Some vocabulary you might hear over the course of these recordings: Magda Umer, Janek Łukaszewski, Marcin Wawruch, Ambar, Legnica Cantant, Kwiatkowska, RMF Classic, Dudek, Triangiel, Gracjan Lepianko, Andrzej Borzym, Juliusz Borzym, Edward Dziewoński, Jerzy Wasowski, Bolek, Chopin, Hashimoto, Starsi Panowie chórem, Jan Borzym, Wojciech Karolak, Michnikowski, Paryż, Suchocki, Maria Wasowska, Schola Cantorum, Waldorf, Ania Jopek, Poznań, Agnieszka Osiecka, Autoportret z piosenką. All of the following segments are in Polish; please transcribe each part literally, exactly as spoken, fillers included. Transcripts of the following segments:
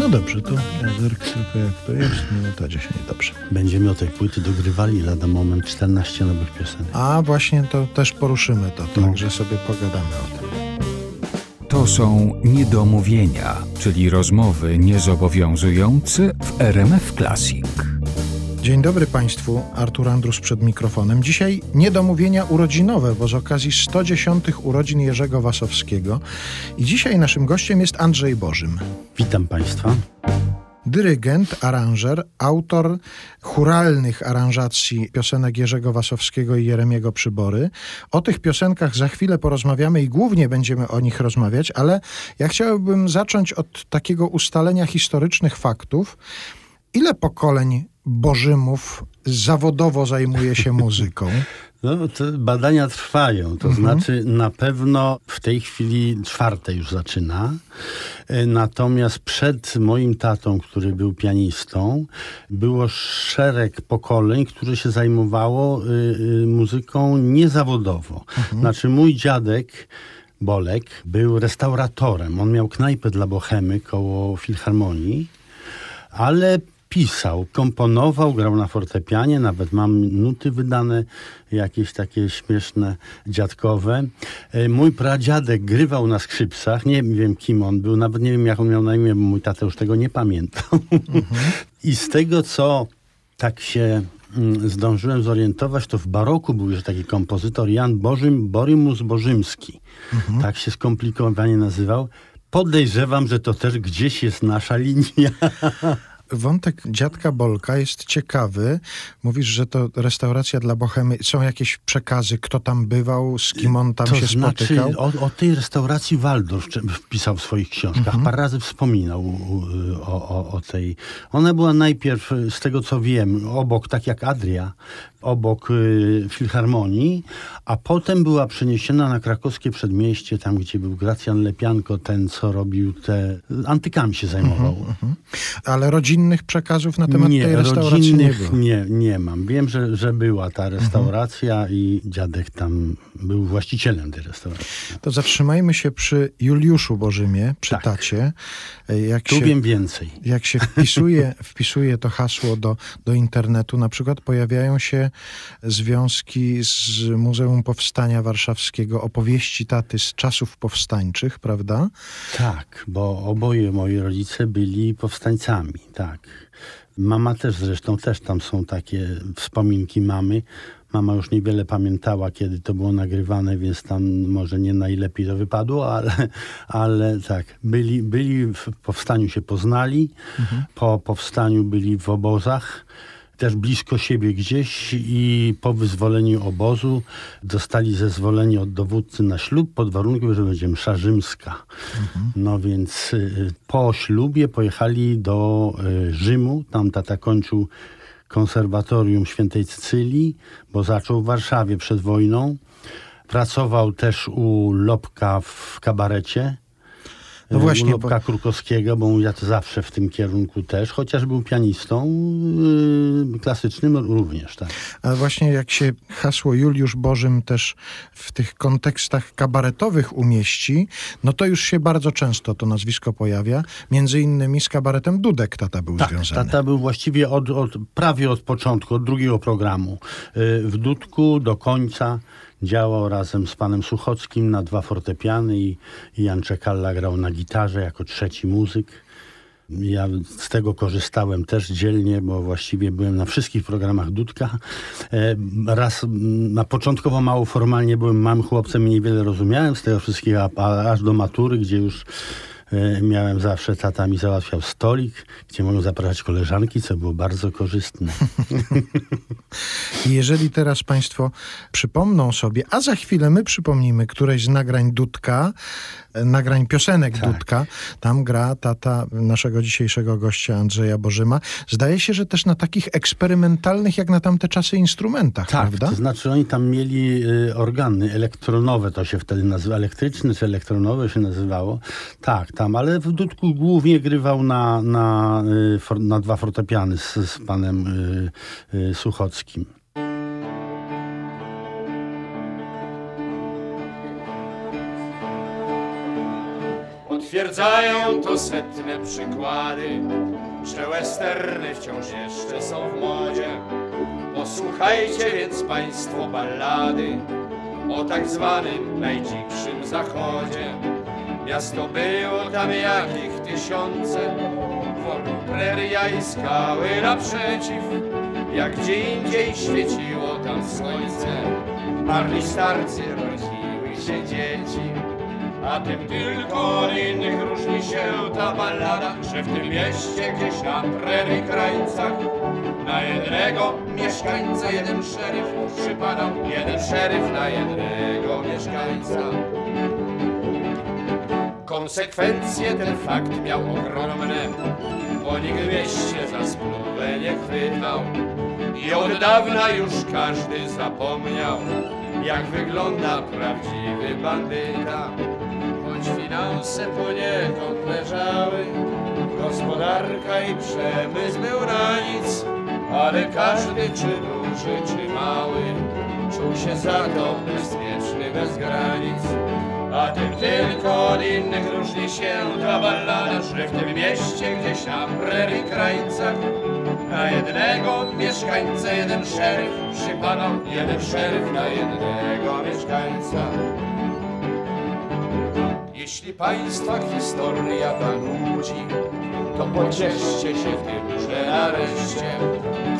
No dobrze, to ja zerknę tylko jak to jest, minuta dziesięć, dobrze. Będziemy o tej płyty dogrywali lada moment czternaście nowych piosenek. A właśnie, to też poruszymy to, tak, no. Że sobie pogadamy o tym. To są niedomówienia, czyli rozmowy niezobowiązujące w R M F Classic. Dzień dobry Państwu, Artur Andrus przed mikrofonem. Dzisiaj niedomówienia urodzinowe, bo z okazji sto dziesiątych urodzin Jerzego Wasowskiego. I dzisiaj naszym gościem jest Andrzej Borzym. Witam Państwa. Dyrygent, aranżer, autor chóralnych aranżacji piosenek Jerzego Wasowskiego i Jeremiego Przybory. O tych piosenkach za chwilę porozmawiamy i głównie będziemy o nich rozmawiać, ale ja chciałbym zacząć od takiego ustalenia historycznych faktów. Ile pokoleń Borzymów zawodowo zajmuje się muzyką? No, te badania trwają, to mhm. znaczy na pewno w tej chwili czwarte już zaczyna, natomiast przed moim tatą, który był pianistą, było szereg pokoleń, które się zajmowało y, y, muzyką niezawodowo. Mhm. Znaczy mój dziadek Bolek był restauratorem, on miał knajpę dla bohemy koło Filharmonii, ale pisał, komponował, grał na fortepianie, nawet mam nuty wydane, jakieś takie śmieszne, dziadkowe. Mój pradziadek grywał na skrzypcach, nie wiem kim on był, nawet nie wiem jak on miał na imię, bo mój tata już tego nie pamiętał. Mhm. I z tego, co tak się zdążyłem zorientować, to w baroku był już taki kompozytor Jan Borzym, Borimus Bożyński. Mhm. Tak się skomplikowanie nazywał. Podejrzewam, że to też gdzieś jest nasza linia. Wątek dziadka Bolka jest ciekawy. Mówisz, że to restauracja dla bohemy. Są jakieś przekazy, kto tam bywał, z kim on tam to się znaczy, spotykał? O, o tej restauracji Waldorf wpisał w swoich książkach. Mhm. Parę razy wspominał o, o, o tej. Ona była najpierw, z tego co wiem, obok, tak jak Adria, obok y, Filharmonii, a potem była przeniesiona na krakowskie przedmieście, tam gdzie był Gracjan Lepianko, ten co robił te... Antykami się zajmował. Mhm, ale rodzinnych przekazów na temat nie, tej restauracji nie było? Nie, nie mam. Wiem, że, że była ta restauracja mhm. i dziadek tam był właścicielem tej restauracji. To zatrzymajmy się przy Juliuszu Borzymie, przy tak. tacie. Jak tu się, wiem więcej. Jak się wpisuje, wpisuje to hasło do, do internetu, na przykład pojawiają się związki z Muzeum Powstania Warszawskiego, opowieści taty z czasów powstańczych, prawda? Tak, bo oboje moi rodzice byli powstańcami, tak. Mama też zresztą, też tam są takie wspominki mamy. Mama już niewiele pamiętała, kiedy to było nagrywane, więc tam może nie najlepiej to wypadło, ale, ale tak, byli, byli w powstaniu, się poznali, mhm. po powstaniu byli w obozach, też blisko siebie gdzieś i po wyzwoleniu obozu dostali zezwolenie od dowódcy na ślub pod warunkiem, że będzie msza rzymska. Mhm. No więc po ślubie pojechali do Rzymu, tam tata kończył konserwatorium Świętej Cycylii, bo zaczął w Warszawie przed wojną. Pracował też u Lopka w kabarecie. No właśnie, Lopka bo... Krukowskiego, bo ja to zawsze w tym kierunku też, chociaż był pianistą yy, klasycznym również, tak. A właśnie jak się hasło Juliusz Borzym też w tych kontekstach kabaretowych umieści, no to już się bardzo często to nazwisko pojawia. Między innymi z kabaretem Dudek tata był tak, związany. Tata był właściwie od, od, prawie od początku, od drugiego programu. Yy, w Dudku do końca działał razem z panem Suchockim na dwa fortepiany i, i Jan Czekała grał na gitarze jako trzeci muzyk. Ja z tego korzystałem też dzielnie, bo właściwie byłem na wszystkich programach Dudka. E, raz, na początkowo mało formalnie byłem małym chłopcem i niewiele rozumiałem z tego wszystkiego, a, a, aż do matury, gdzie już e, miałem zawsze, tata mi załatwiał stolik, gdzie mogłem zapraszać koleżanki, co było bardzo korzystne. Jeżeli teraz Państwo przypomną sobie, a za chwilę my przypomnimy któreś z nagrań Dudka, nagrań piosenek tak. Dudka, tam gra tata naszego dzisiejszego gościa Andrzeja Borzyma. Zdaje się, że też na takich eksperymentalnych, jak na tamte czasy, instrumentach, tak, prawda? To znaczy oni tam mieli y, organy elektronowe, to się wtedy nazywa, elektryczne czy elektronowe się nazywało. Tak, tam, ale w Dudku głównie grywał na, na, y, for, na dwa fortepiany z, z panem y, y, Suchockim. Potwierdzają to setne przykłady, że westerny wciąż jeszcze są w modzie. Posłuchajcie więc państwo ballady o tak zwanym najdzikszym zachodzie. Miasto było tam jakich tysiące, wokół preria i skały naprzeciw. Jak gdzie indziej świeciło tam słońce, marli starcy, rodziły się dzieci. A tym tylko od innych różni się ta ballada, że w tym mieście gdzieś na prerii krańcach na jednego mieszkańca jeden szeryf przypadał, jeden szeryf na jednego mieszkańca. Konsekwencje ten fakt miał ogromne, bo nikt w mieście za spluwę nie chwytał. I od dawna już każdy zapomniał, jak wygląda prawdziwy bandyta. Finanse poniekąd leżały, gospodarka i przemysł był na nic, ale każdy, czy duży, czy mały, czuł się za to bezpieczny bez granic. A tym tylko od innych różni się ta ballada, że w tym mieście gdzieś na prerii krańcach na jednego mieszkańca jeden szeryf przypadał, jeden szeryf na jednego mieszkańca. Jeśli państwa historia pan nudzi, to pocieszcie się tym, że nareszcie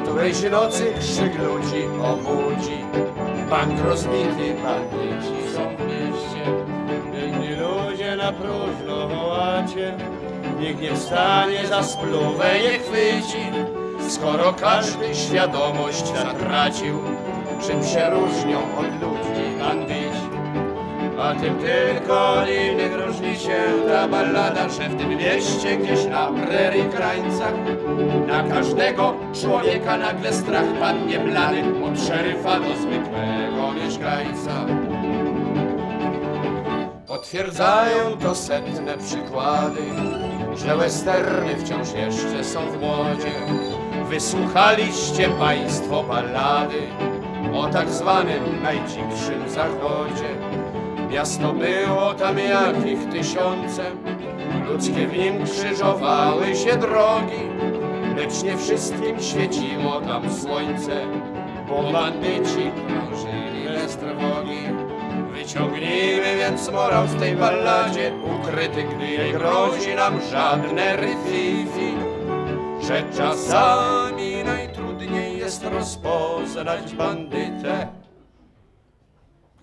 którejś nocy krzyk ludzi obudzi. Bank rozbity, bandyci są w mieście. Biedni ludzie na próżno wołacie, nikt nie wstanie za spluwę nie chwyci. Skoro każdy świadomość zatracił, czym się różnią od ludzi bandyci? A tym tylko od innych różni się ta ballada, że w tym mieście gdzieś na prerii krańcach na każdego człowieka nagle strach padnie blady, od szeryfa do zwykłego mieszkańca. Potwierdzają to setne przykłady, że westerny wciąż jeszcze są w modzie. Wysłuchaliście państwo ballady o tak zwanym najdzikszym zachodzie. Miasto było tam jakich tysiące, ludzkie w nim krzyżowały się drogi, lecz nie wszystkim świeciło tam słońce, bo bandyci krążyli bez trwogi. Wyciągnijmy więc morał w tej balladzie ukryty, gdy jej grozi nam żadne ryfifi, że czasami najtrudniej jest rozpoznać bandytę,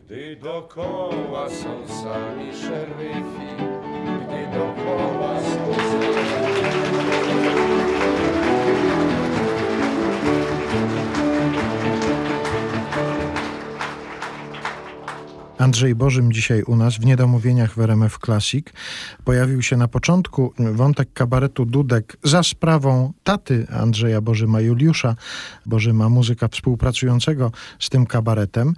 gdy dokoła są sami szeryfi, gdy dokoła są sami Andrzej Borzym dzisiaj u nas w Niedomówieniach w R M F Classic. Pojawił się na początku wątek kabaretu Dudek za sprawą taty Andrzeja Borzyma, Juliusza Borzyma, muzyka współpracującego z tym kabaretem.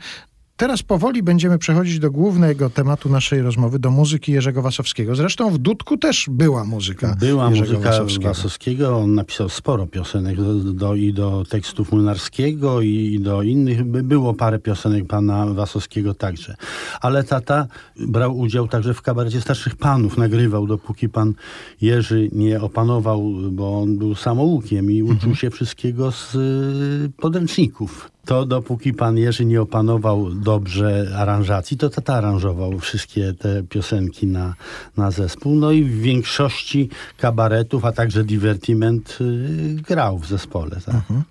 Teraz powoli będziemy przechodzić do głównego tematu naszej rozmowy, do muzyki Jerzego Wasowskiego. Zresztą w Dudku też była muzyka Była Jerzego muzyka Wasowskiego. Wasowskiego. On napisał sporo piosenek do, do, i do tekstów Młynarskiego i, i do innych. Było parę piosenek pana Wasowskiego także. Ale tata brał udział także w kabarecie Starszych Panów. Nagrywał, dopóki pan Jerzy nie opanował, bo on był samoukiem i uczył mhm. się wszystkiego z y, podręczników. To dopóki pan Jerzy nie opanował dobrze aranżacji, to tata aranżował wszystkie te piosenki na, na zespół. No i w większości kabaretów, a także divertiment yy, grał w zespole. Tak? Mhm.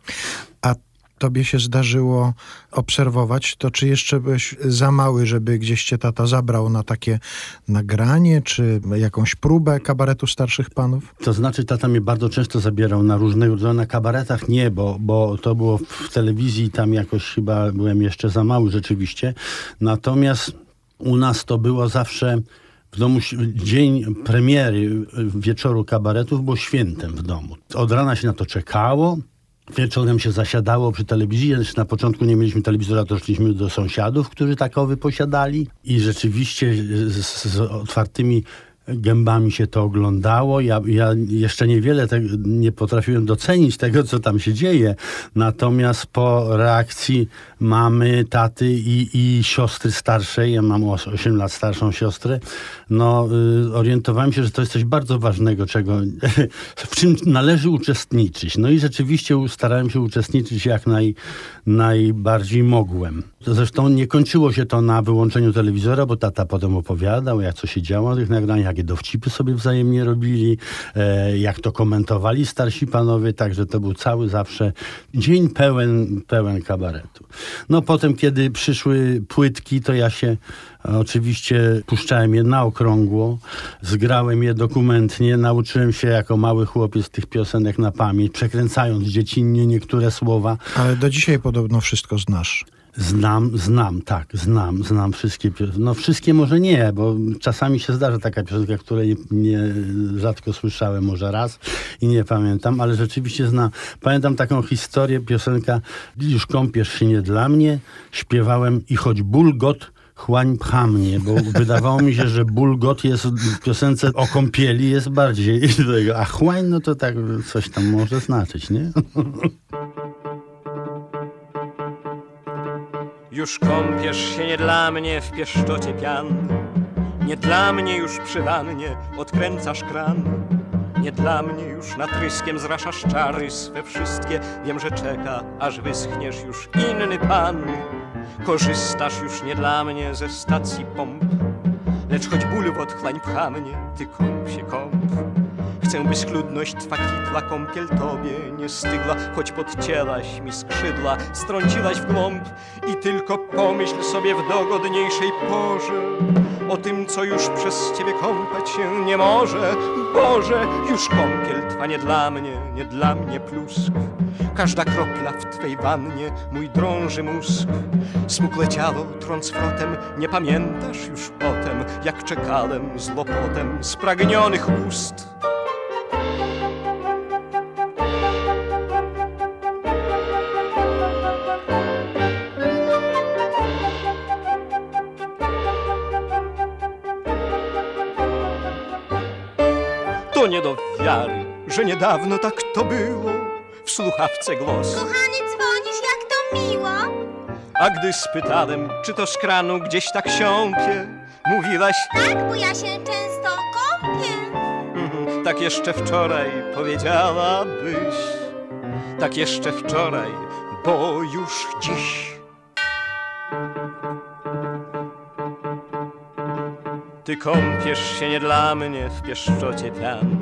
A tobie się zdarzyło obserwować to, czy jeszcze byłeś za mały, żeby gdzieś cię tata zabrał na takie nagranie, czy jakąś próbę kabaretu Starszych Panów? To znaczy, tata mnie bardzo często zabierał na różnego rodzaju, na kabaretach nie, bo, bo to było w telewizji, tam jakoś chyba byłem jeszcze za mały rzeczywiście. Natomiast u nas to było zawsze w domu, dzień premiery wieczoru kabaretów było świętem w domu. Od rana się na to czekało. Wieczorem się zasiadało przy telewizji. Na początku nie mieliśmy telewizora, to szliśmy do sąsiadów, którzy takowy posiadali. I rzeczywiście z, z otwartymi gębami się to oglądało. Ja, ja jeszcze niewiele te, nie potrafiłem docenić tego, co tam się dzieje. Natomiast po reakcji mamy, taty i, i siostry starszej, ja mam osiem lat starszą siostrę, no y, orientowałem się, że to jest coś bardzo ważnego, czego, w czym należy uczestniczyć. No i rzeczywiście starałem się uczestniczyć jak naj, najbardziej mogłem. Zresztą nie kończyło się to na wyłączeniu telewizora, bo tata potem opowiadał, jak co się działo na tych nagraniach, jakie dowcipy sobie wzajemnie robili, jak to komentowali starsi panowie, także to był cały zawsze dzień pełen, pełen kabaretu. No potem, kiedy przyszły płytki, to ja się oczywiście puszczałem je na okrągło, zgrałem je dokumentnie, nauczyłem się jako mały chłopiec tych piosenek na pamięć, przekręcając dziecinnie niektóre słowa. Ale do dzisiaj podobno wszystko znasz. Znam, znam, tak, znam, znam wszystkie piosenki. No wszystkie może nie, bo czasami się zdarza taka piosenka, której nie, rzadko słyszałem, może raz i nie pamiętam, ale rzeczywiście znam. Pamiętam taką historię, piosenka "Już kąpiesz się nie dla mnie", śpiewałem "I choć bulgot, chłań pcha mnie", bo wydawało mi się, że bulgot jest w piosence o kąpieli, jest bardziej tego, a chłań, no to tak coś tam może znaczyć, nie? Już kąpiesz się nie dla mnie w pieszczocie pian, nie dla mnie już przy wannie odkręcasz kran, nie dla mnie już nad ryskiem zraszasz czary swe wszystkie. Wiem, że czeka, aż wyschniesz już inny pan. Korzystasz już nie dla mnie ze stacji pomp, lecz choć ból w otchłań pcha mnie, ty kąp się kąp. Chcę, by schludność twa kitła kąpiel tobie nie stygła, choć podcięłaś mi skrzydła, strąciłaś w głąb. I tylko pomyśl sobie w dogodniejszej porze o tym, co już przez ciebie kąpać się nie może. Boże, już kąpiel twa nie dla mnie, nie dla mnie plusk. Każda kropla w twej wannie mój drąży mózg. Smukłe ciało trąc frotem, nie pamiętasz już potem, jak czekałem z łopotem spragnionych ust. To nie do wiary, że niedawno tak to było. W słuchawce głos: kochany, dzwonisz, jak to miło. A gdy spytałem, czy to z kranu gdzieś tak siąpie, mówiłaś: tak, bo ja się często kąpię. Mhm, tak jeszcze wczoraj powiedziałabyś, tak jeszcze wczoraj, bo już dziś. Ty kąpiesz się nie dla mnie w pieszczocie pian,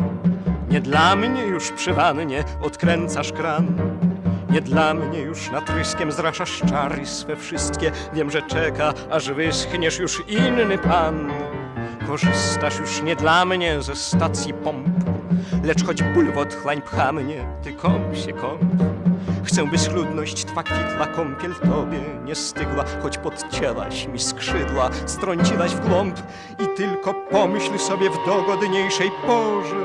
nie dla mnie już przy wannie odkręcasz kran, nie dla mnie już nad ryskiem zraszasz czary swe wszystkie. Wiem, że czeka, aż wyschniesz już inny pan. Korzystasz już nie dla mnie ze stacji pomp, lecz choć ból w otchłań pcha mnie, ty kąp się kąp. Chcę, by schludność twa kwitła, kąpiel tobie nie stygła, choć podcięłaś mi skrzydła, strąciłaś w głąb. I tylko pomyśl sobie w dogodniejszej porze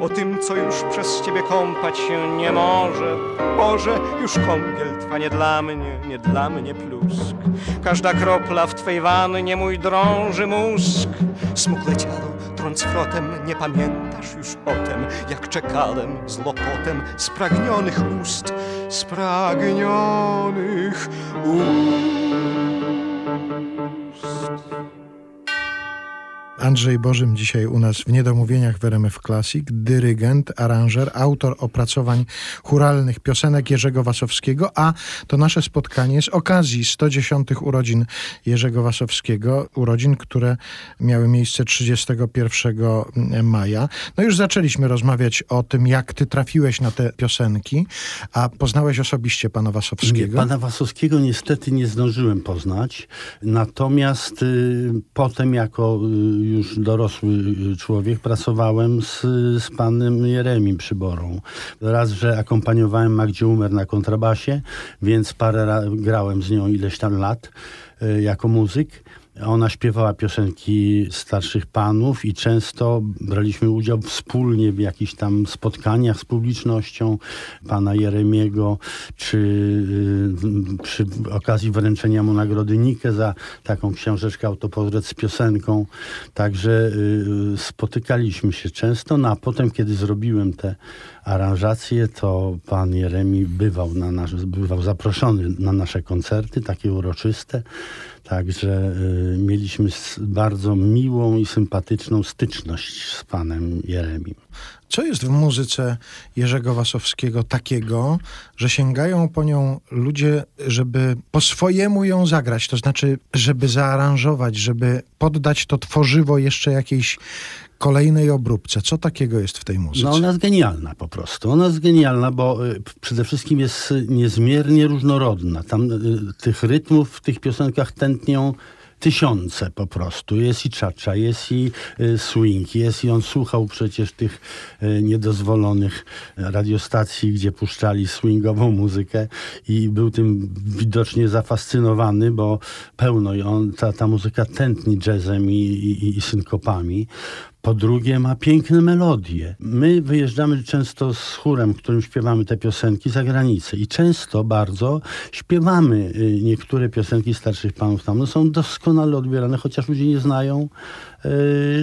o tym, co już przez ciebie kąpać się nie może. Boże, już kąpiel twa nie dla mnie, nie dla mnie plusk. Każda kropla w twej wannie mój drąży mózg. Smukłe ciało trąc frotem, nie pamiętasz już o tem, jak czekałem z łopotem spragnionych ust, spragnionych ust. Andrzej Borzym dzisiaj u nas w Niedomówieniach w R M F Classic, dyrygent, aranżer, autor opracowań chóralnych piosenek Jerzego Wasowskiego, a to nasze spotkanie z okazji sto dziesiątych urodzin Jerzego Wasowskiego, urodzin, które miały miejsce trzydziestego pierwszego maja. No już zaczęliśmy rozmawiać o tym, jak ty trafiłeś na te piosenki, a poznałeś osobiście pana Wasowskiego. Nie, pana Wasowskiego niestety nie zdążyłem poznać, natomiast y, potem jako y, już dorosły człowiek pracowałem z, z panem Jeremim Przyborą. Raz, że akompaniowałem Magdzie Umer na kontrabasie, więc parę ra- grałem z nią ileś tam lat y, jako muzyk. Ona śpiewała piosenki starszych panów i często braliśmy udział wspólnie w jakichś tam spotkaniach z publicznością pana Jeremiego, czy y, przy okazji wręczenia mu nagrody Nike za taką książeczkę Autoportret z piosenką. Także y, spotykaliśmy się często, no a potem, kiedy zrobiłem te aranżacje, to pan Jeremi bywał, na nasz, bywał zaproszony na nasze koncerty, takie uroczyste. Także y, mieliśmy bardzo miłą i sympatyczną styczność z panem Jeremim. Co jest w muzyce Jerzego Wasowskiego takiego, że sięgają po nią ludzie, żeby po swojemu ją zagrać? To znaczy, żeby zaaranżować, żeby poddać to tworzywo jeszcze jakiejś kolejnej obróbce. Co takiego jest w tej muzyce? No ona jest genialna po prostu. Ona jest genialna, bo przede wszystkim jest niezmiernie różnorodna. Tam tych rytmów w tych piosenkach tętnią tysiące po prostu. Jest i czacza, jest i swing, jest i on słuchał przecież tych niedozwolonych radiostacji, gdzie puszczali swingową muzykę i był tym widocznie zafascynowany, bo pełno i on, ta, ta muzyka tętni jazzem i, i, i synkopami. Po drugie, ma piękne melodie. My wyjeżdżamy często z chórem, którym śpiewamy te piosenki, za granicę. I często bardzo śpiewamy niektóre piosenki starszych panów tam. No są doskonale odbierane, chociaż ludzie nie znają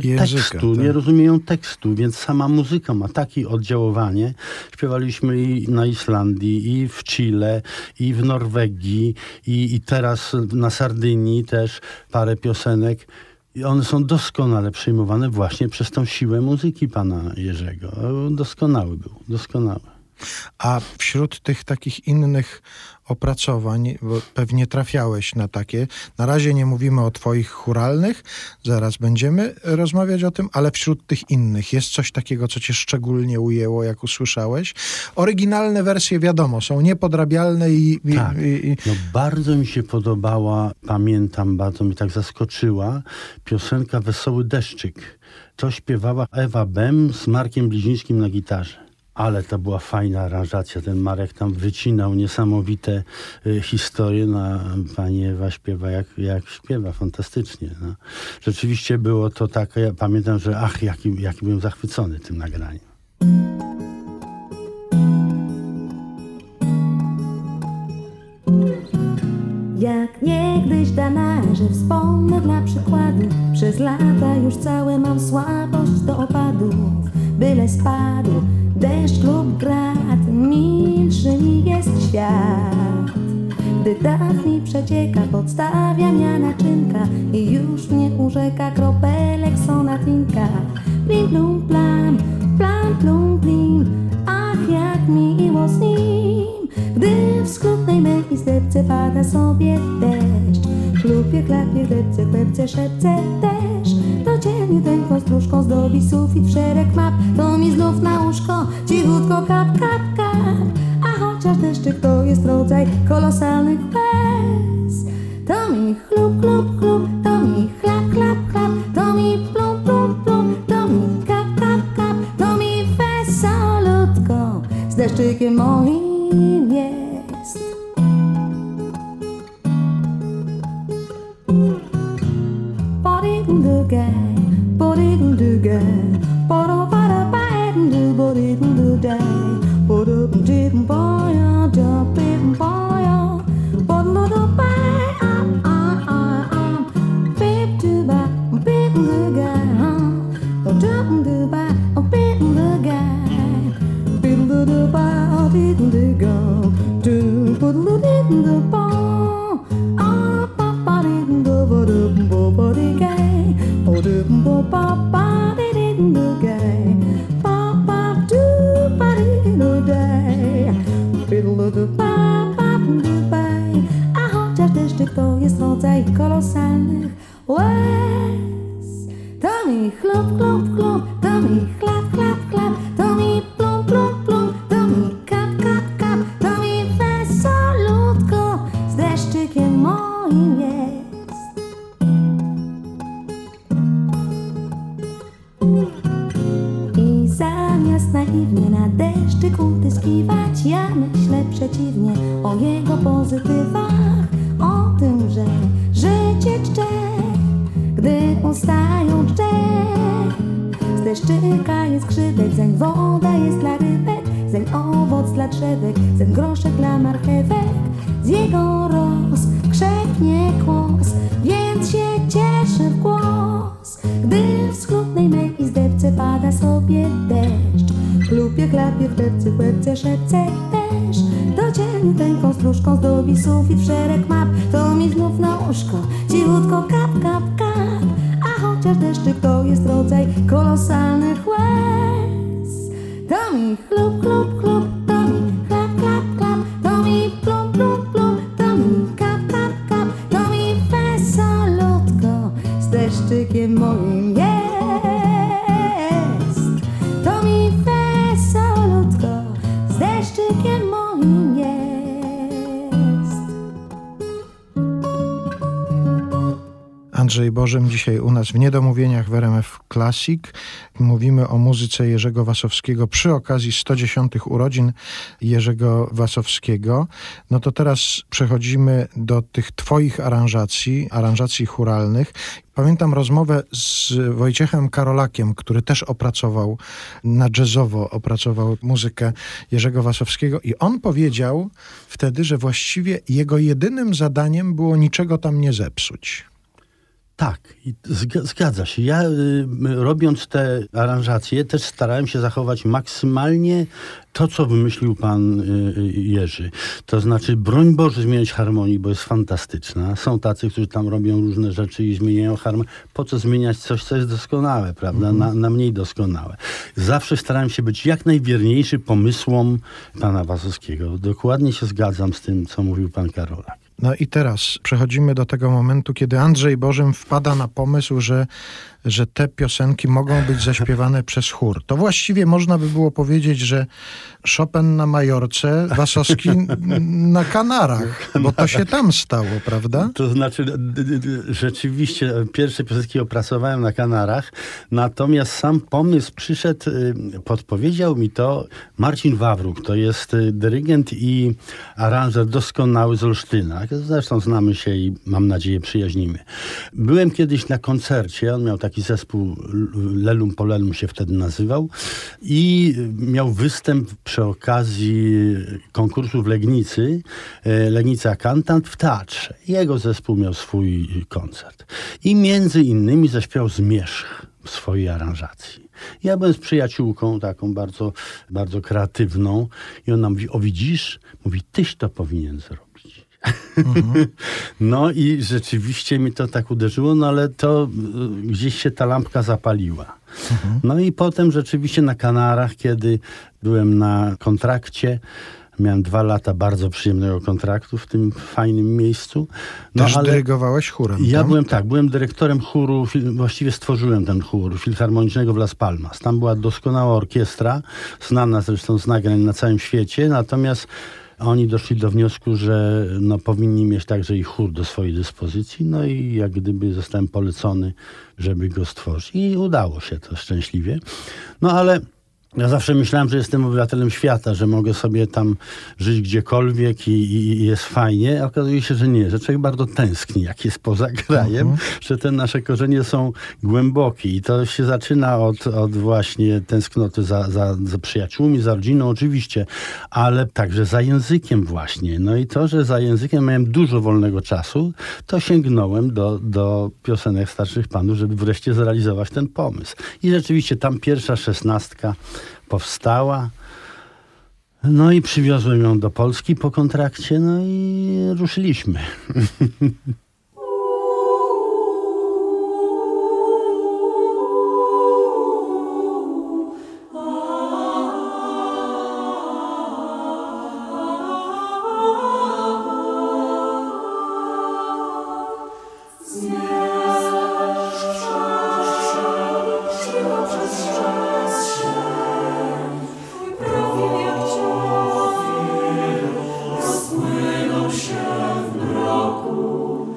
yy, tekstu, tak? Nie rozumieją tekstu, więc sama muzyka ma takie oddziaływanie. Śpiewaliśmy i na Islandii, i w Chile, i w Norwegii, i, i teraz na Sardynii też parę piosenek. I one są doskonale przyjmowane właśnie przez tą siłę muzyki pana Jerzego. Doskonały był, doskonały. A wśród tych takich innych opracowań, bo pewnie trafiałeś na takie, na razie nie mówimy o twoich chóralnych, zaraz będziemy rozmawiać o tym, ale wśród tych innych jest coś takiego, co cię szczególnie ujęło, jak usłyszałeś? Oryginalne wersje, wiadomo, są niepodrabialne i... i, tak. i, i... No bardzo mi się podobała, pamiętam, bardzo mi tak zaskoczyła piosenka Wesoły Deszczyk. To śpiewała Ewa Bem z Markiem Bliźniczkim na gitarze. Ale to była fajna aranżacja. Ten Marek tam wycinał niesamowite y, historie. No, a pani Ewa śpiewa jak, jak śpiewa, fantastycznie. No. Rzeczywiście było to takie, ja pamiętam, że ach, jaki, jaki byłem zachwycony tym nagraniem. Jak niegdyś Danarze wspomnę dla przykładu. Przez lata już całe mam słabość do opadów. Byle spadł deszcz lub grad, milszy mi jest świat. Gdy tak mi przecieka, podstawia mnie naczynka i już mnie urzeka kropelek sonatinka. Plim, plum, plam, plam, plum, plim, ach jak miło z nim. Gdy w skrótnej męki zdepce pada sobie deszcz, klupie, klapie, depce, klepce, szepce też. Codziennie tętną stróżką zdobi sufit w szereg map. To mi znów na łóżko cichutko kap, kap, kap. A chociaż deszczyk to jest rodzaj kolosalnych łez. To mi chlup, chlup, chlup, to mi chlap, chlap, chlap. To mi plum, plum, plum, to mi kap, kap, kap. To mi wesolutko z deszczykiem moim jest. O jego pozytywach, o tym, że życie czcze. gdy ustają czcze. Z deszczyka jest skrzypek, zeń woda jest dla rybek, zeń owoc dla drzewek, zeń groszek dla marchewek. Z jego roz krzepnie kłos, więc się cieszy w głos, gdy w schludnej mej izdebce pada sobie deszcz. Chlupie, chlapie, w tepce, w łebce, szepce też. Do cieni tęką stróżką zdobi sufit w szereg map. To mi znów na łóżko, cichutko kap, kap, kap. A chociaż deszczyk to jest rodzaj kolosalnych łez, to mi chlup, chlup, chlup, to mi klap, klap, klap, to mi plum, plum, plum, to mi kap, kap, kap, to mi wesolutko z deszczykiem moim jest. Andrzej Borzym dzisiaj u nas w Niedomówieniach w R M F Classic. Mówimy o muzyce Jerzego Wasowskiego przy okazji sto dziesiątych urodzin Jerzego Wasowskiego. No to teraz przechodzimy do tych twoich aranżacji, aranżacji chóralnych. Pamiętam rozmowę z Wojciechem Karolakiem, który też opracował, na jazzowo opracował muzykę Jerzego Wasowskiego i on powiedział wtedy, że właściwie jego jedynym zadaniem było niczego tam nie zepsuć. Tak, zgadza się. Ja y, robiąc te aranżacje też starałem się zachować maksymalnie to, co wymyślił pan y, Jerzy. To znaczy, broń Boże, zmieniać harmonii, bo jest fantastyczna. Są tacy, którzy tam robią różne rzeczy i zmieniają harmonię. Po co zmieniać coś, co jest doskonałe, prawda? Mm-hmm. Na, na mniej doskonałe. Zawsze starałem się być jak najwierniejszy pomysłom pana Wasowskiego. Dokładnie się zgadzam z tym, co mówił pan Karolak. No i teraz przechodzimy do tego momentu, kiedy Andrzej Borzym wpada na pomysł, że, że te piosenki mogą być zaśpiewane przez chór. To właściwie można by było powiedzieć, że Chopin na Majorce, Wasowski na Kanarach, bo to się tam stało, prawda? To znaczy, rzeczywiście pierwsze piosenki opracowałem na Kanarach, natomiast sam pomysł przyszedł, podpowiedział mi to Marcin Wawruch, to jest dyrygent i aranżer doskonały z Olsztyna. Zresztą znamy się i mam nadzieję przyjaźnimy. Byłem kiedyś na koncercie, on miał taki zespół, Lelum po Lelum się wtedy nazywał i miał występ przy okazji konkursu w Legnicy, Legnica Cantant w teatrze. Jego zespół miał swój koncert i między innymi zaśpiewał Zmierzch w swojej aranżacji. Ja byłem z przyjaciółką taką bardzo, bardzo kreatywną i ona mówi, o widzisz, mówi, tyś to powinien zrobić. Mhm. No i rzeczywiście mi to tak uderzyło, no ale to gdzieś się ta lampka zapaliła. Mhm. No i potem rzeczywiście na Kanarach, kiedy byłem na kontrakcie, miałem dwa lata bardzo przyjemnego kontraktu w tym fajnym miejscu. No, też ale dyrygowałeś chórem, ja tam? byłem, tak, byłem dyrektorem chóru, właściwie stworzyłem ten chór Filharmonicznego w Las Palmas. Tam była doskonała orkiestra, znana zresztą z nagrań na całym świecie, natomiast oni doszli do wniosku, że no, powinni mieć także i chór do swojej dyspozycji. No i jak gdyby zostałem polecony, żeby go stworzyć. I udało się to szczęśliwie. No ale ja zawsze myślałem, że jestem obywatelem świata, że mogę sobie tam żyć gdziekolwiek i, i jest fajnie. A okazuje się, że nie, że człowiek bardzo tęskni, jak jest poza krajem, uh-huh. że te nasze korzenie są głębokie i to się zaczyna od, od właśnie tęsknoty za, za, za przyjaciółmi, za rodziną oczywiście, ale także za językiem właśnie. No i to, że za językiem miałem dużo wolnego czasu, to sięgnąłem do, do piosenek starszych panów, żeby wreszcie zrealizować ten pomysł. I rzeczywiście tam pierwsza szesnastka powstała. No i przywiozłem ją do Polski po kontrakcie, no i ruszyliśmy. Się w mroku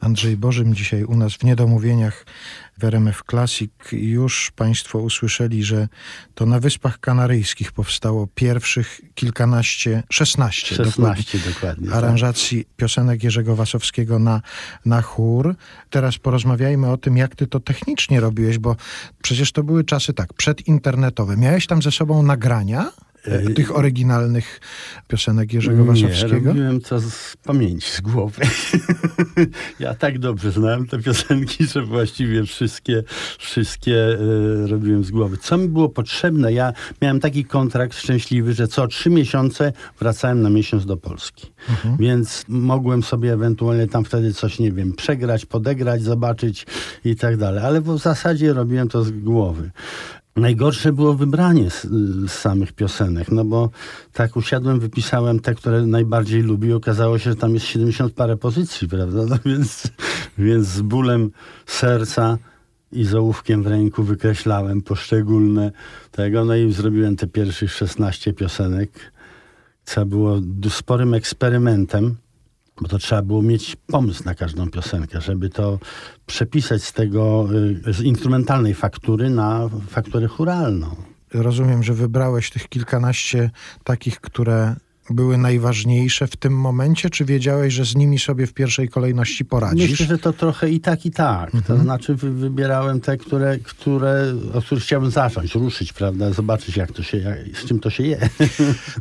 Andrzej Borzym dzisiaj u nas w Niedomówieniach w R M F Classic. Już Państwo usłyszeli, że to na Wyspach Kanaryjskich powstało pierwszych kilkanaście, szesnaście, szesnaście dokładnie, dokładnie aranżacji tak. piosenek Jerzego Wasowskiego na, na chór. Teraz porozmawiajmy o tym, jak Ty to technicznie robiłeś, bo przecież to były czasy tak, przedinternetowe. Miałeś tam ze sobą nagrania? Tych oryginalnych piosenek Jerzego Wasowskiego? Nie, robiłem to z pamięci, z głowy. Ja tak dobrze znałem te piosenki, że właściwie wszystkie, wszystkie robiłem z głowy. Co mi było potrzebne? Ja miałem taki kontrakt szczęśliwy, że co trzy miesiące wracałem na miesiąc do Polski. Mhm. Więc mogłem sobie ewentualnie tam wtedy coś, nie wiem, przegrać, podegrać, zobaczyć i tak dalej. Ale w zasadzie robiłem to z głowy. Najgorsze było wybranie z, z samych piosenek, no bo tak usiadłem, wypisałem te, które najbardziej lubię. Okazało się, że tam jest siedemdziesiąt parę pozycji, prawda? No więc, więc z bólem serca i z ołówkiem w ręku wykreślałem poszczególne tego. No i zrobiłem te pierwszych szesnaście piosenek, co było sporym eksperymentem, bo to trzeba było mieć pomysł na każdą piosenkę, żeby to przepisać z tego, z instrumentalnej faktury na fakturę chóralną. Rozumiem, że wybrałeś tych kilkanaście takich, które były najważniejsze w tym momencie, czy wiedziałeś, że z nimi sobie w pierwszej kolejności poradzisz? Myślę, że to trochę i tak, i tak. Mhm. To znaczy wybierałem te, które, które, o których chciałem zacząć, ruszyć, prawda, zobaczyć, jak to się, jak, z czym to się je.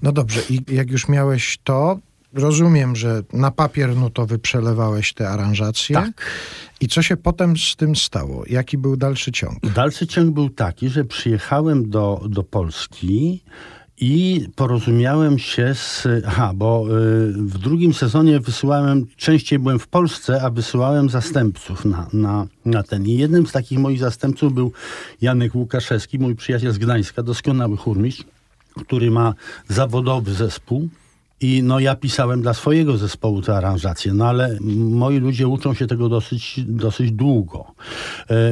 No dobrze, i jak już miałeś to, rozumiem, że na papier nutowy przelewałeś te aranżacje. Tak. I co się potem z tym stało? Jaki był dalszy ciąg? Dalszy ciąg był taki, że przyjechałem do, do Polski i porozumiałem się z... Aha, bo y, w drugim sezonie wysyłałem... Częściej byłem w Polsce, a wysyłałem zastępców na, na, na ten. I jednym z takich moich zastępców był Janek Łukaszewski, mój przyjaciel z Gdańska, doskonały chórmistrz, który ma zawodowy zespół. I no ja pisałem dla swojego zespołu te aranżacje, no ale moi ludzie uczą się tego dosyć, dosyć długo.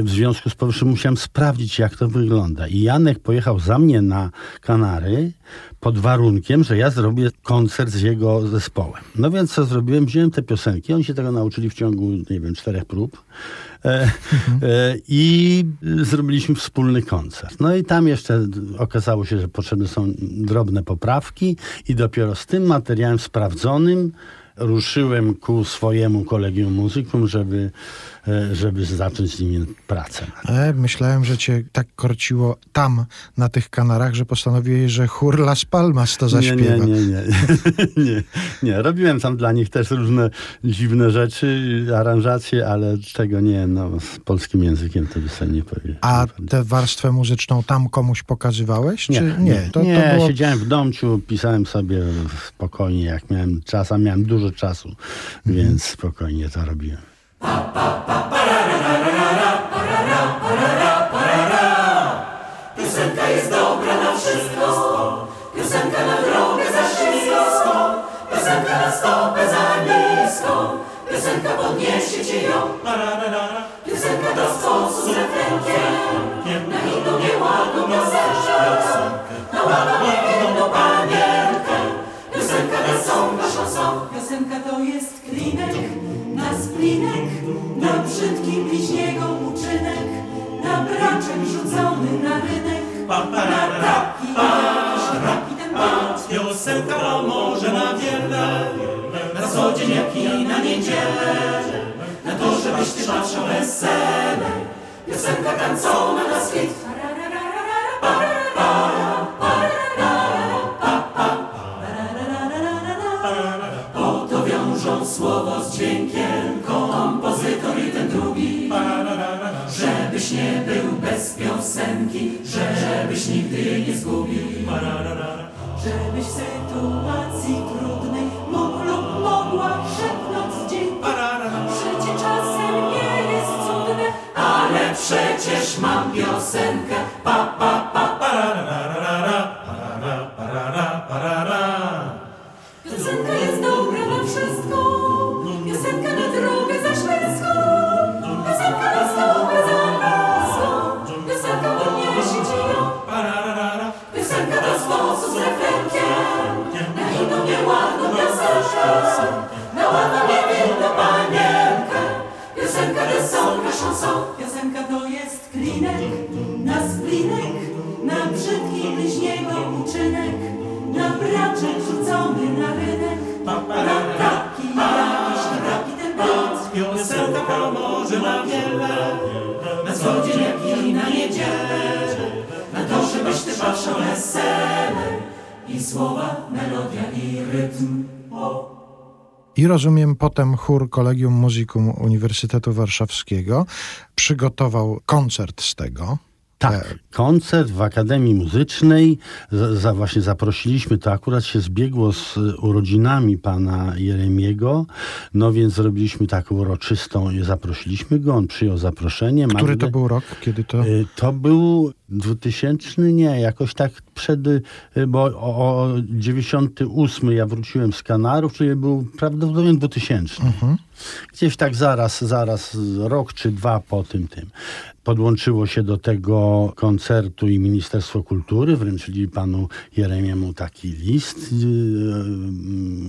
W związku z powyższym musiałem sprawdzić, jak to wygląda. I Janek pojechał za mnie na Kanary pod warunkiem, że ja zrobię koncert z jego zespołem. No więc co zrobiłem? Wziąłem te piosenki. Oni się tego nauczyli w ciągu, nie wiem, czterech prób. E, e, I zrobiliśmy wspólny koncert. No i tam jeszcze okazało się, że potrzebne są drobne poprawki i dopiero z tym materiałem sprawdzonym ruszyłem ku swojemu Collegium Musicum, żeby, żeby zacząć z nimi pracę. E, myślałem, że cię tak korciło tam, na tych Kanarach, że postanowiłeś, że chór Las Palmas to zaśpiewa. Nie, nie, nie. Nie, nie, nie. Robiłem tam dla nich też różne dziwne rzeczy, aranżacje, ale tego nie, no, z polskim językiem to by sobie nie powiedział. A tę warstwę muzyczną tam komuś pokazywałeś? Nie, czy nie, nie. To, nie to było... siedziałem w domciu, pisałem sobie spokojnie, jak miałem czas, a miałem dużo czasu, hmm. więc spokojnie to robiłem. pararara. Piosenka ta z końcu z refrenkiem, na inną nieładną piosenkę, na ładną niewinną panienkę. Piosenka ta są naszą są. Piosenka to jest klinek, na splinek, na brzydki bliźniego uczynek, na braczek rzucony na rynek, na taki jakiś taki ten bądź. Piosenka pomoże na wiele, na co dzień jak i na niedzielę, na to, żebyś ty patrzał weselę. Piosenka tancona na świt. Oto wiążą słowo z dźwiękiem kompozytor i ten drugi, żebyś nie był bez piosenki, żebyś nigdy jej nie zgubił, żebyś w sytuacji trudnej mógł lub mogła szepnąć dzień. Życie czasem nie jest cudne, ale przecież mam piosenkę. Pa, pa, pa, pararara, parara, parara, parara. Piosenka jest dobra na wszystko, piosenka na drogę za szwedzką, piosenka na stopę za laską, piosenka podniesie ci ją. Piosenka to sposób z refrenkiem, na inną nieładną piosenkę, na ładną niewinną panienkę. Piosenka to są naszą są. Piosenka to jest klinek, na splinek, na brzydki bliźniego uczynek, na braczek rzucony na rynek, na taki jakiś taki ten bądź. Piosenka pomoże na wiele, na co dzień jak i na niedzielę, na to, żebyś ty patrzał weselę. I słowa, melodia i rytm. O. I rozumiem, potem chór Collegium Musicum Uniwersytetu Warszawskiego przygotował koncert z tego. Tak, koncert w Akademii Muzycznej. Za, za właśnie zaprosiliśmy, to akurat się zbiegło z urodzinami pana Jeremiego, no więc zrobiliśmy taką uroczystą, zaprosiliśmy go, on przyjął zaproszenie. Który Magdy, to był rok, kiedy to? To był dwutysięczny, nie, jakoś tak przed, bo o, o dziewięćdziesiąty ósmy ja wróciłem z Kanarów, czyli był prawdopodobnie dwutysięczny. Mhm. Gdzieś tak zaraz, zaraz, rok czy dwa po tym tym. Podłączyło się do tego koncertu i Ministerstwo Kultury, wręczyli panu Jeremiemu taki list yy,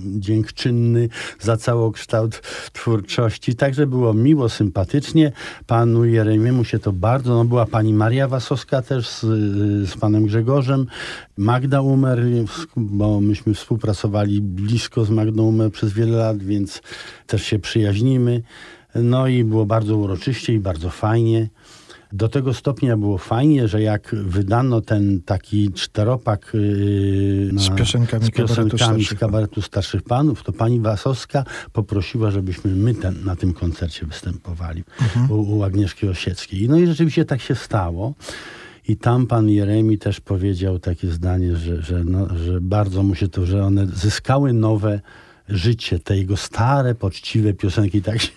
dziękczynny za całokształt twórczości. Także było miło, sympatycznie. Panu Jeremiemu się to bardzo, no była pani Maria Wasowska też z, z panem Grzegorzem, Magda Umer, bo myśmy współpracowali blisko z Magdą Umer przez wiele lat, więc też się przyjaźnimy. No i było bardzo uroczyście i bardzo fajnie. Do tego stopnia było fajnie, że jak wydano ten taki czteropak yy, na, z piosenkami, z, piosenkami z kabaretu Starszych Panów, to pani Wasowska poprosiła, żebyśmy my ten, na tym koncercie występowali mhm. u, u Agnieszki Osieckiej. No i rzeczywiście tak się stało. I tam pan Jeremi też powiedział takie zdanie, że, że, no, że bardzo mu się to, że one zyskały nowe życie, te jego stare, poczciwe piosenki. Tak się...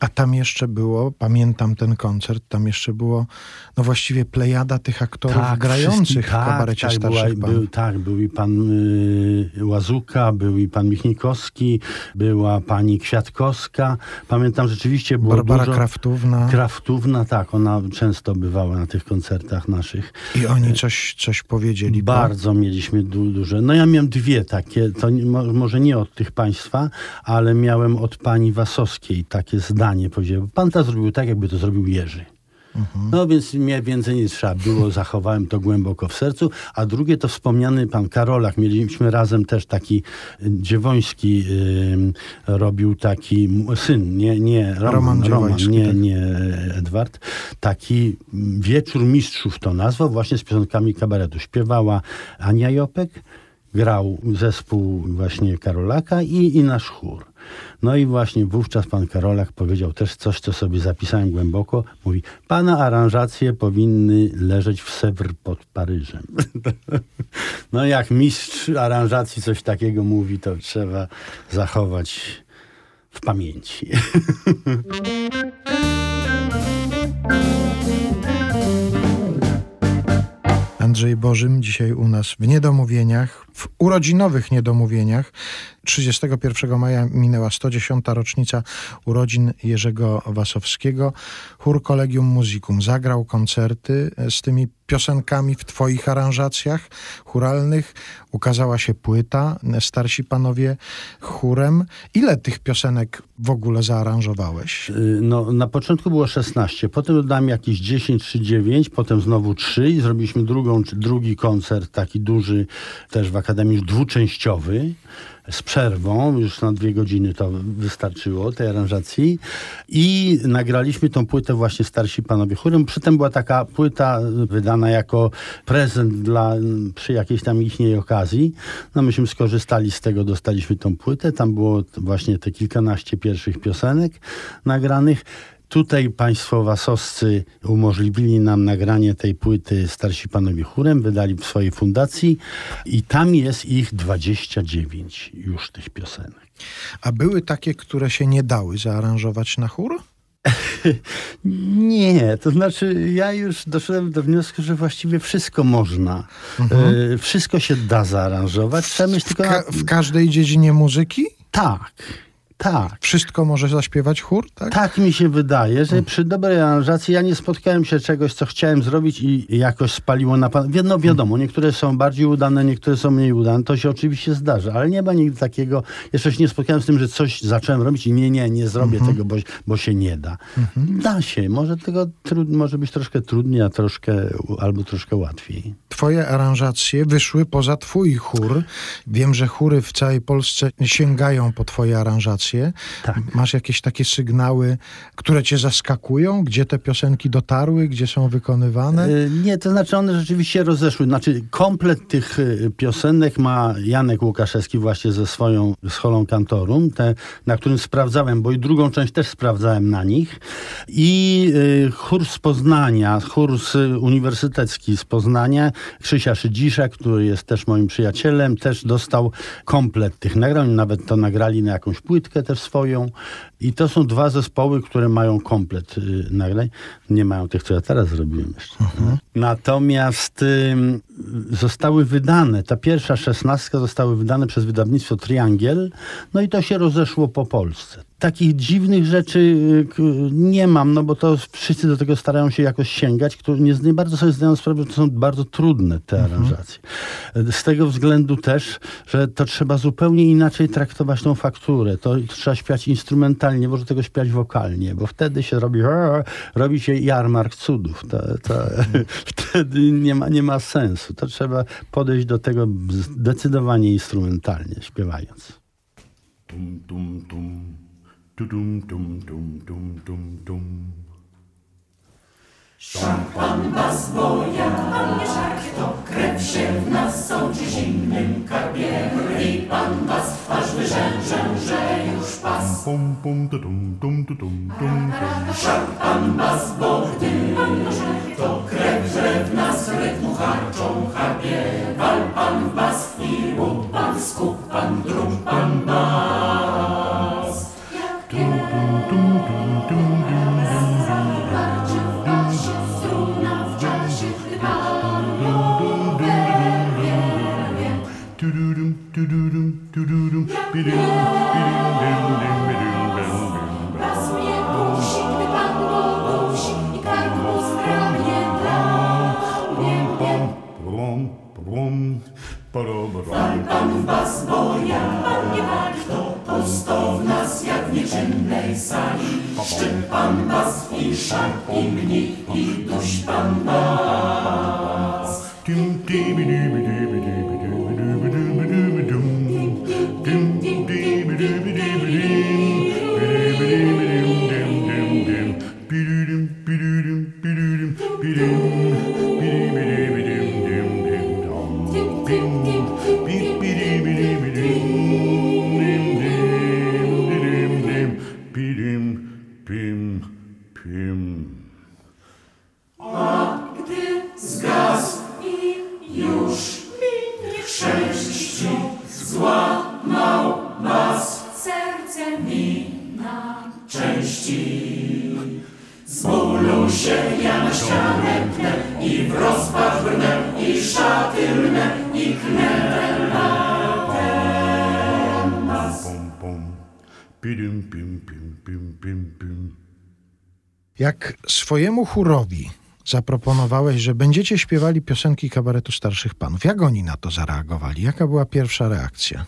A tam jeszcze było, pamiętam ten koncert, tam jeszcze było, no właściwie plejada tych aktorów tak, grających w tak, kabarecie tak, Starszych była, był, tak, był i pan y, Łazuka, był i pan Michnikowski, była pani Kwiatkowska. Pamiętam, rzeczywiście było Barbara dużo... Kraftówna. Kraftówna, tak. Ona często bywała na tych koncertach naszych. I oni coś, coś powiedzieli. Bardzo bo... mieliśmy du- duże. No ja miałem dwie takie, to nie, może nie od tych państwa, ale miałem od pani Wasowskiej takie zdanie, powiedział, pan to zrobił tak, jakby to zrobił Jerzy. Mhm. No więc mnie więcej nie trzeba było, zachowałem to głęboko w sercu, a drugie to wspomniany pan Karolak, mieliśmy razem też taki Dziewoński yy, robił taki syn, nie, nie Roman, Roman, Roman nie, tak. nie Edward, taki wieczór mistrzów to nazwał, właśnie z piosenkami kabaretu. Śpiewała Ania Jopek, grał zespół właśnie Karolaka i, i nasz chór. No i właśnie wówczas pan Karolak powiedział też coś, co sobie zapisałem głęboko. Mówi, pana aranżacje powinny leżeć w Sewr pod Paryżem. No jak mistrz aranżacji coś takiego mówi, to trzeba zachować w pamięci. Andrzej Borzym dzisiaj u nas w Niedomówieniach, w urodzinowych Niedomówieniach. trzydziestego pierwszego maja minęła sto dziesiąta rocznica urodzin Jerzego Wasowskiego. Chór Collegium Musicum zagrał koncerty z tymi piosenkami w twoich aranżacjach chóralnych. Ukazała się płyta Starsi Panowie chórem. Ile tych piosenek w ogóle zaaranżowałeś? No, na początku było szesnaście, potem dodałem jakieś dziesięć czy dziewięć, potem znowu trzy i zrobiliśmy drugą, drugi koncert, taki duży, też w Akademii, już dwuczęściowy, z przerwą, już na dwie godziny to wystarczyło, tej aranżacji, i nagraliśmy tą płytę właśnie Starsi Panowie chórem. Przy tym była taka płyta wydana jako prezent dla, przy jakiejś tam ichniej okazji. No myśmy skorzystali z tego, dostaliśmy tą płytę, tam było właśnie te kilkanaście pierwszych piosenek nagranych. Tutaj państwo wasowscy umożliwili nam nagranie tej płyty Starsi Panowie chórem, wydali w swojej fundacji i tam jest ich dwadzieścia dziewięć już tych piosenek. A były takie, które się nie dały zaaranżować na chór? Nie, to znaczy ja już doszedłem do wniosku, że właściwie wszystko można. Mhm. E, wszystko się da zaaranżować. Trzeba mieć tylko... W, ka- w każdej dziedzinie muzyki? Tak. Tak. Wszystko może zaśpiewać chór, tak? Tak mi się wydaje, że przy dobrej aranżacji ja nie spotkałem się czegoś, co chciałem zrobić i jakoś spaliło na pan... No wiadomo, niektóre są bardziej udane, niektóre są mniej udane, to się oczywiście zdarza, ale nie ma nigdy takiego, jeszcze się nie spotkałem z tym, że coś zacząłem robić i nie, nie, nie zrobię mhm. tego, bo, bo się nie da. Mhm. Da się, może tego trud... może być troszkę trudniej, a troszkę, albo troszkę łatwiej. Twoje aranżacje wyszły poza twój chór. Wiem, że chóry w całej Polsce sięgają po twoje aranżacje. Tak. Masz jakieś takie sygnały, które cię zaskakują? Gdzie te piosenki dotarły? Gdzie są wykonywane? Nie, to znaczy one rzeczywiście rozeszły. Znaczy komplet tych piosenek ma Janek Łukaszewski właśnie ze swoją Scholą Cantorum, te, na którym sprawdzałem, bo i drugą część też sprawdzałem na nich. I chór z Poznania, chór z uniwersytecki z Poznania, Krzysia Szydzisza, który jest też moim przyjacielem, też dostał komplet tych nagrań. Nawet to nagrali na jakąś płytkę też swoją. I to są dwa zespoły, które mają komplet yy, nagrań. Nie mają tych, które ja teraz zrobiłem jeszcze. Mhm. Natomiast yy, zostały wydane, ta pierwsza szesnastka zostały wydane przez wydawnictwo Triangiel, no i to się rozeszło po Polsce. Takich dziwnych rzeczy nie mam, no bo to wszyscy do tego starają się jakoś sięgać, którzy nie, nie bardzo sobie zdają sprawę, że to są bardzo trudne te aranżacje. Mhm. Z tego względu też, że to trzeba zupełnie inaczej traktować tą fakturę. To trzeba śpiać instrumentalnie, może tego śpiać wokalnie, bo wtedy się robi, robi się jarmark cudów. To, to, mhm. Wtedy nie ma, nie ma sensu. To trzeba podejść do tego zdecydowanie instrumentalnie, śpiewając. Dum, dum, dum. Dum dum dum dum dum dum. Szampan was boja, pan mieszak to, krew się w nas sączy zimnym karbie. I pan was aż wyrzęczę, że już pas. Pum pum dum dum dum dum. Szampan was bo gdy pan mieszak to, krew że w nas rytmu harczą charbie. Wal pan was i łuk pan, skup pan, drób pan was. Wal pan was, bo ja pan nie wal, to pusto w nas jak w nieczynnej sali. Szczyp pan was i szarp i mni i duś pan was. I szaty lnę, i knę ten latem. Pim, pim, pim, pim, pim, pim. Jak swojemu chórowi zaproponowałeś, że będziecie śpiewali piosenki kabaretu Starszych Panów, jak oni na to zareagowali? Jaka była pierwsza reakcja?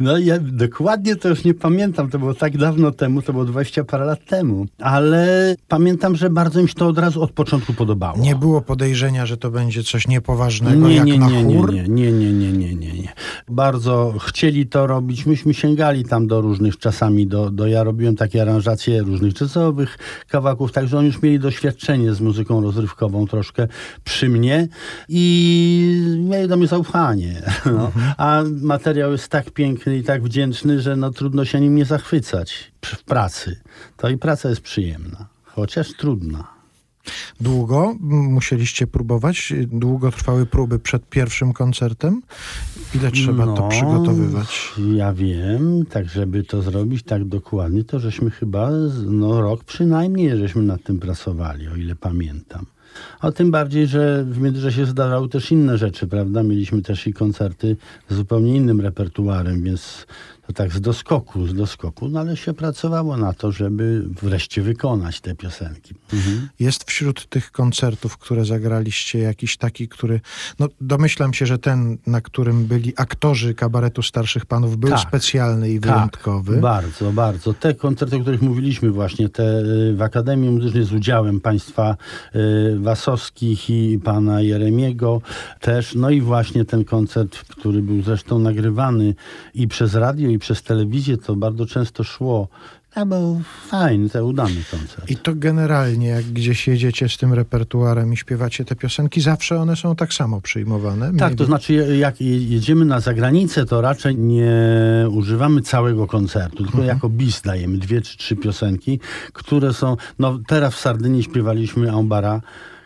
No ja dokładnie to już nie pamiętam, to było tak dawno temu, to było dwadzieścia parę lat temu, ale pamiętam, że bardzo mi się to od razu od początku podobało. Nie było podejrzenia, że to będzie coś niepoważnego, nie, jak nie, na nie, chór? Nie, nie, nie, nie, nie, nie, nie. Bardzo chcieli to robić, myśmy sięgali tam do różnych czasami, do, do ja robiłem takie aranżacje różnych jazzowych kawałków, także oni już mieli doświadczenie z muzyką rozrywkową troszkę przy mnie i mieli do mnie zaufanie, no. A materiał jest tak piękny i tak wdzięczny, że no trudno się nim nie zachwycać w pracy. To i praca jest przyjemna, chociaż trudna. Długo musieliście próbować? Długo trwały próby przed pierwszym koncertem? Ile trzeba no, to przygotowywać? Ja wiem, tak żeby to zrobić tak dokładnie, to żeśmy chyba no, rok przynajmniej żeśmy nad tym pracowali, o ile pamiętam. A tym bardziej, że w międzyczasie zdarzały też inne rzeczy, prawda? Mieliśmy też i koncerty z zupełnie innym repertuarem, więc to tak z doskoku, z doskoku, no ale się pracowało na to, żeby wreszcie wykonać te piosenki. Mhm. Jest wśród tych koncertów, które zagraliście, jakiś taki, który... No domyślam się, że ten, na którym byli aktorzy kabaretu Starszych Panów, był tak, specjalny i tak, wyjątkowy. Bardzo, bardzo. Te koncerty, o których mówiliśmy właśnie, te w Akademii Muzycznej z udziałem państwa y, Wasowskich i pana Jeremiego też, no i właśnie ten koncert, który był zresztą nagrywany i przez radio, i przez telewizję, to bardzo często szło. To był fajny, to udany koncert. I to generalnie, jak gdzieś jedziecie z tym repertuarem i śpiewacie te piosenki, zawsze one są tak samo przyjmowane? Tak, to znaczy jak jedziemy na zagranicę, to raczej nie używamy całego koncertu, tylko mhm. jako bis dajemy dwie czy trzy piosenki, które są... No teraz w Sardynii śpiewaliśmy Ambara,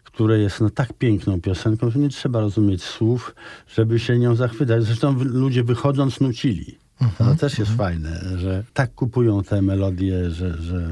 które jest no, tak piękną piosenką, że nie trzeba rozumieć słów, żeby się nią zachwycać. Zresztą ludzie wychodząc nucili. To mhm, też jest mhm. fajne, że tak kupują te melodie, że, że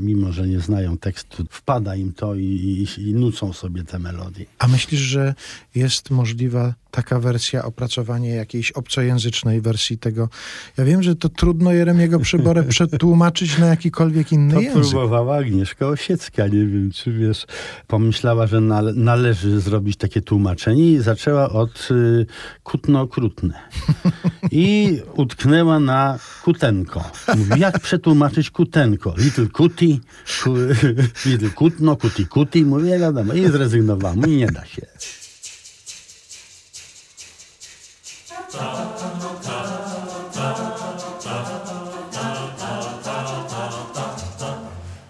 mimo, że nie znają tekstu, wpada im to i, i, i nucą sobie te melodie. A myślisz, że jest możliwa taka wersja, opracowanie jakiejś obcojęzycznej wersji tego? Ja wiem, że to trudno Jeremiego Przyborę przetłumaczyć na jakikolwiek inny to język. To próbowała Agnieszka Osiecka, nie wiem, czy wiesz. Pomyślała, że nale- należy zrobić takie tłumaczenie i zaczęła od y, kutno-okrutne. I utknęła na kutenko. Mówi, jak przetłumaczyć kutenko? Little cutie, ku, little kutno, cutie cutie. Mówi, ja wiadomo. I zrezygnowałem. I nie da się.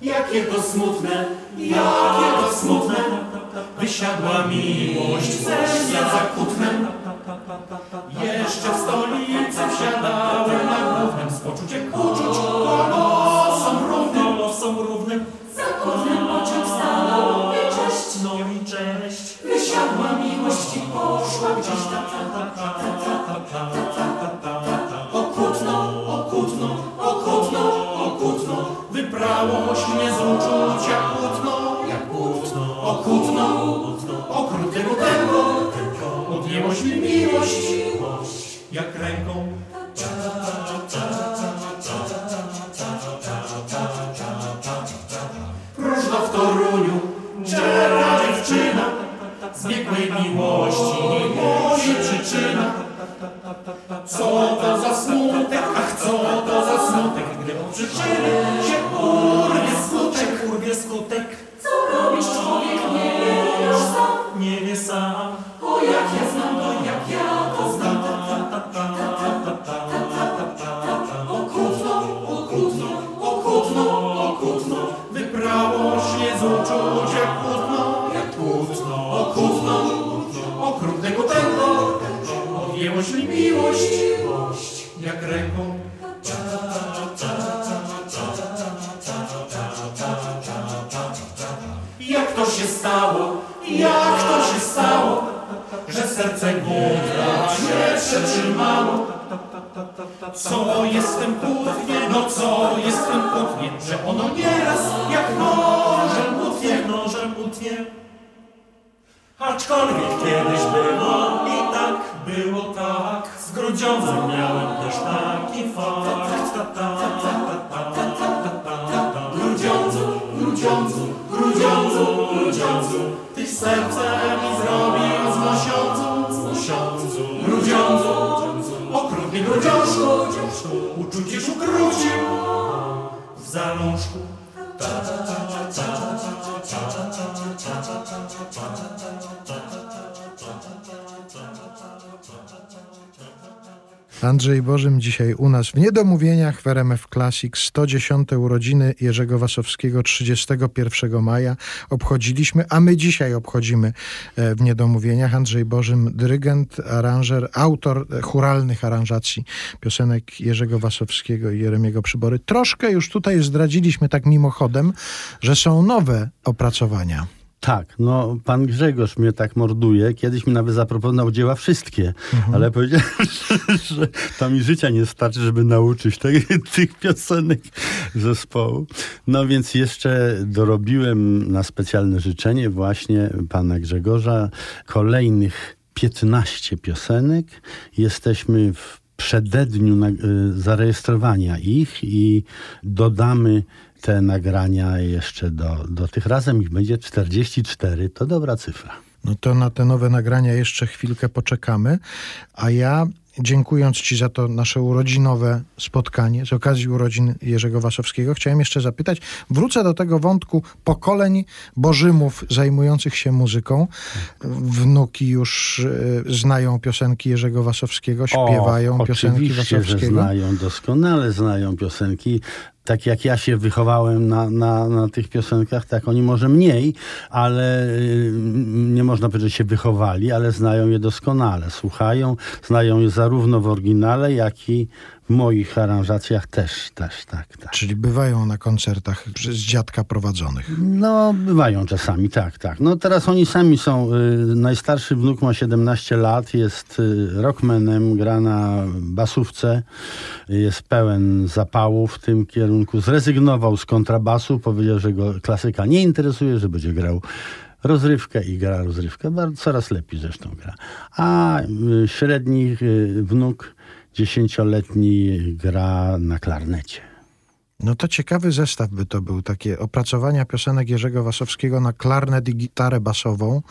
Jakie to smutne, jakie to smutne, wysiadła miłość ze mnie za kutnem. Jeszcze w stolicy wsiadałem na głównym z poczuciem uczuć kolosom równym, kolosom równym. Za górnym oczem stanął i cześć, no i cześć. Wysiadła miłość i poszła gdzieś ta ta ta ta ta ta ta. Okutno, okutno, okutno, okutno. Wybrałoś mnie z uczucia kutno, jak kutno, okutno, okrutnego tego. Odjęłoś mi miłość, jak ręką. Różno w Toruniu, czerna dziewczyna, zbiegłej miłości nie może przyczyna. Co to za smutek, ach co to za smutek, gdy o przyczyny się urwie skutek, urwie skutek. Co robisz człowiek, nie wiesz sam, nie wie sam. O jak ja znam to, jak ja to znam. Okrutno, okrutno, okrutno, okrutno. Wybrało się z uczuć jak kłótno, jak kłótno, okrutno, okrutnego tego. Odjęłoś mi miłość, jak ręką. Jak to się stało, jak to się stało, że serce główna się przetrzymało? Co jest w tym kłótnie, no co jest w tym kłótnie, że ono nieraz jak nożem utnie, nożem utnie. Aczkolwiek kiedyś było i tak, było tak, z grudzi ksiądza miałem też taki fakt. Ta, ta, ta, ta, ta, ta, ta, ta. Grudziądzu, Grudziądzu, Grudziądzu, Grudziądzu, tyś serce mi zrobił z Mosiądzu, z Mosiądzu. Grudziądzu, okrutny Grudziążku, uczucież ukrócił w zalążku. Ta, ta, ta, ta, ta, ta, ta, ta, ta, ta, ta. Andrzej Borzym dzisiaj u nas w Niedomówieniach w R M F Classic. sto dziesiąte urodziny Jerzego Wasowskiego trzydziestego pierwszego maja obchodziliśmy, a my dzisiaj obchodzimy w Niedomówieniach. Andrzej Borzym, dyrygent, aranżer, autor chóralnych aranżacji piosenek Jerzego Wasowskiego i Jeremiego Przybory. Troszkę już tutaj zdradziliśmy tak mimochodem, że są nowe opracowania. Tak, no pan Grzegorz mnie tak morduje. Kiedyś mi nawet zaproponował dzieła wszystkie, mhm. ale powiedziałem, że, że tam mi życia nie starczy, żeby nauczyć te, tych piosenek zespołu. No więc jeszcze dorobiłem na specjalne życzenie właśnie pana Grzegorza kolejnych piętnaście piosenek. Jesteśmy w przededniu na, zarejestrowania ich i dodamy te nagrania jeszcze do, do tych. Razem ich będzie czterdzieści cztery. To dobra cyfra. No to na te nowe nagrania jeszcze chwilkę poczekamy. A ja, dziękując ci za to nasze urodzinowe spotkanie z okazji urodzin Jerzego Wasowskiego, chciałem jeszcze zapytać, wrócę do tego wątku pokoleń Borzymów zajmujących się muzyką. Wnuki już y, znają piosenki Jerzego Wasowskiego, śpiewają o, piosenki Wasowskiego. Oczywiście, że znają, doskonale znają piosenki. Tak jak ja się wychowałem na, na, na tych piosenkach, tak oni może mniej, ale nie można powiedzieć, że się wychowali, ale znają je doskonale. Słuchają, znają je zarówno w oryginale, jak i w moich aranżacjach też, też, tak, tak. Czyli bywają na koncertach przez dziadka prowadzonych. No, bywają czasami, tak, tak. No teraz oni sami są, najstarszy wnuk ma siedemnaście lat, jest rockmanem, gra na basówce, jest pełen zapału w tym kierunku. Zrezygnował z kontrabasu, powiedział, że go klasyka nie interesuje, że będzie grał rozrywkę i gra rozrywkę. Bardzo, coraz lepiej zresztą gra. A średni wnuk dziesięcioletni gra na klarnecie. No to ciekawy zestaw by to był, takie opracowania piosenek Jerzego Wasowskiego na klarnet i gitarę basową.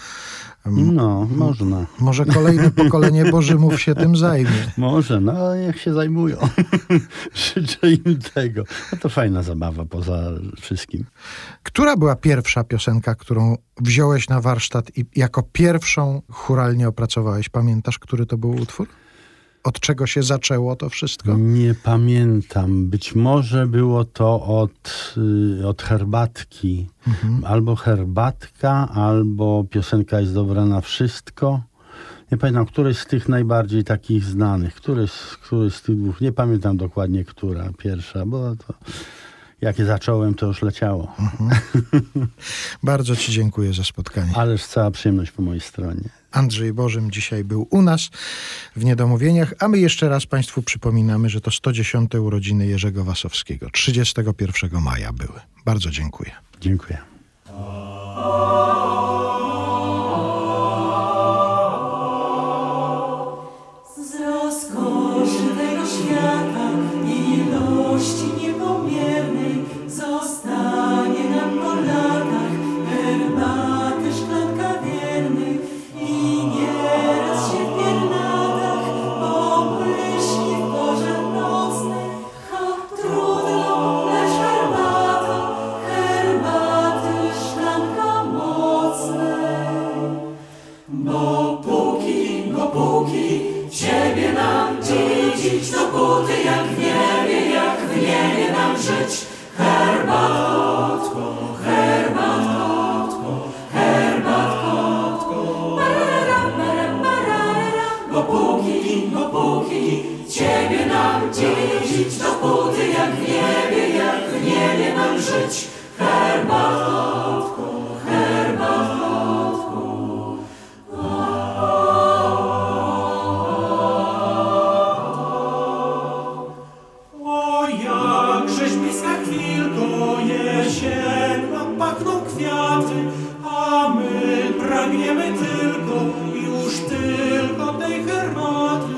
No, można. Może kolejne pokolenie Borzymów się tym zajmie. Może, no niech się zajmują. Życzę im tego. No to fajna zabawa poza wszystkim. Która była pierwsza piosenka, którą wziąłeś na warsztat i jako pierwszą chóralnie opracowałeś? Pamiętasz, który to był utwór? Od czego się zaczęło to wszystko? Nie pamiętam. Być może było to od, od herbatki. Mhm. Albo herbatka, albo piosenka jest dobra na wszystko. Nie pamiętam, któreś z tych najbardziej takich znanych. Któreś, któreś z tych dwóch. Nie pamiętam dokładnie, która pierwsza, bo to... Jak je zacząłem, to już leciało. Mhm. Bardzo ci dziękuję za spotkanie. Ależ cała przyjemność po mojej stronie. Andrzej Borzym dzisiaj był u nas w Niedomówieniach, a my jeszcze raz państwu przypominamy, że to sto dziesiąte urodziny Jerzego Wasowskiego. trzydziestego pierwszego maja były. Bardzo dziękuję. Dziękuję. Z rozkoszy tego świata i ilości niepomiernej zostanie nam po latach herbaty szklanka wiernych i nieraz się w piernatach popyśli w porze nocnej. Ha, trudno, lecz herbata, herbaty szklanka mocnej. Bo póki, bo póki ciebie nam dziedzić, dopóty jak w niebie, jak w niebie nam żyć. Herbatko, herbatko, herbatko, barara, barara, barara. Dopóki, dopóki ciebie nam dziedzić, dopóty jak w niebie, jak w niebie nam żyć. Herbatko, herbatko. O, jakżeś bliska chwilko jesienna, pachną kwiaty, a my pragniemy tylko, już tylko tej herbaty.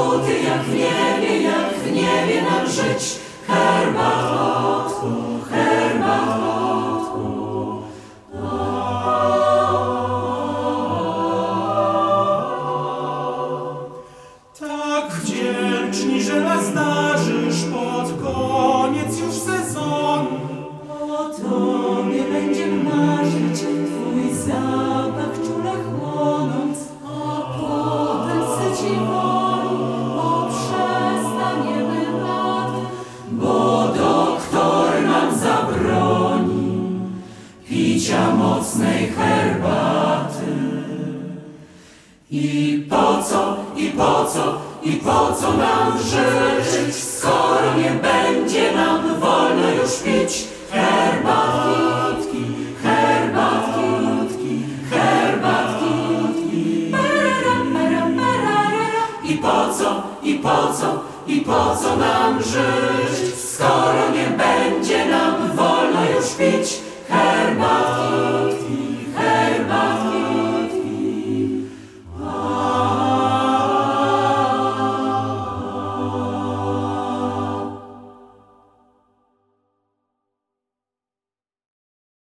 O Ty, jak w niebie, jak w niebie nam żyć, herbatko, herbatko. Tak wdzięczni, że nas darzysz pod koniec już sezonu. O Tobie będziemy marzyć, Twój zapach czule chłonąc, a potem se Ci woli, bo przestaniemy lata, bo doktor nam zabroni picia mocnej herbaty. I po co, i po co, i po co nam żyć, skoro nie będzie nam wolno już pić herbatki, herbatki, herbatki. I po co, i po co, i po co nam żyć, skoro nie będzie nam wolno już pić herbatki, herbatki.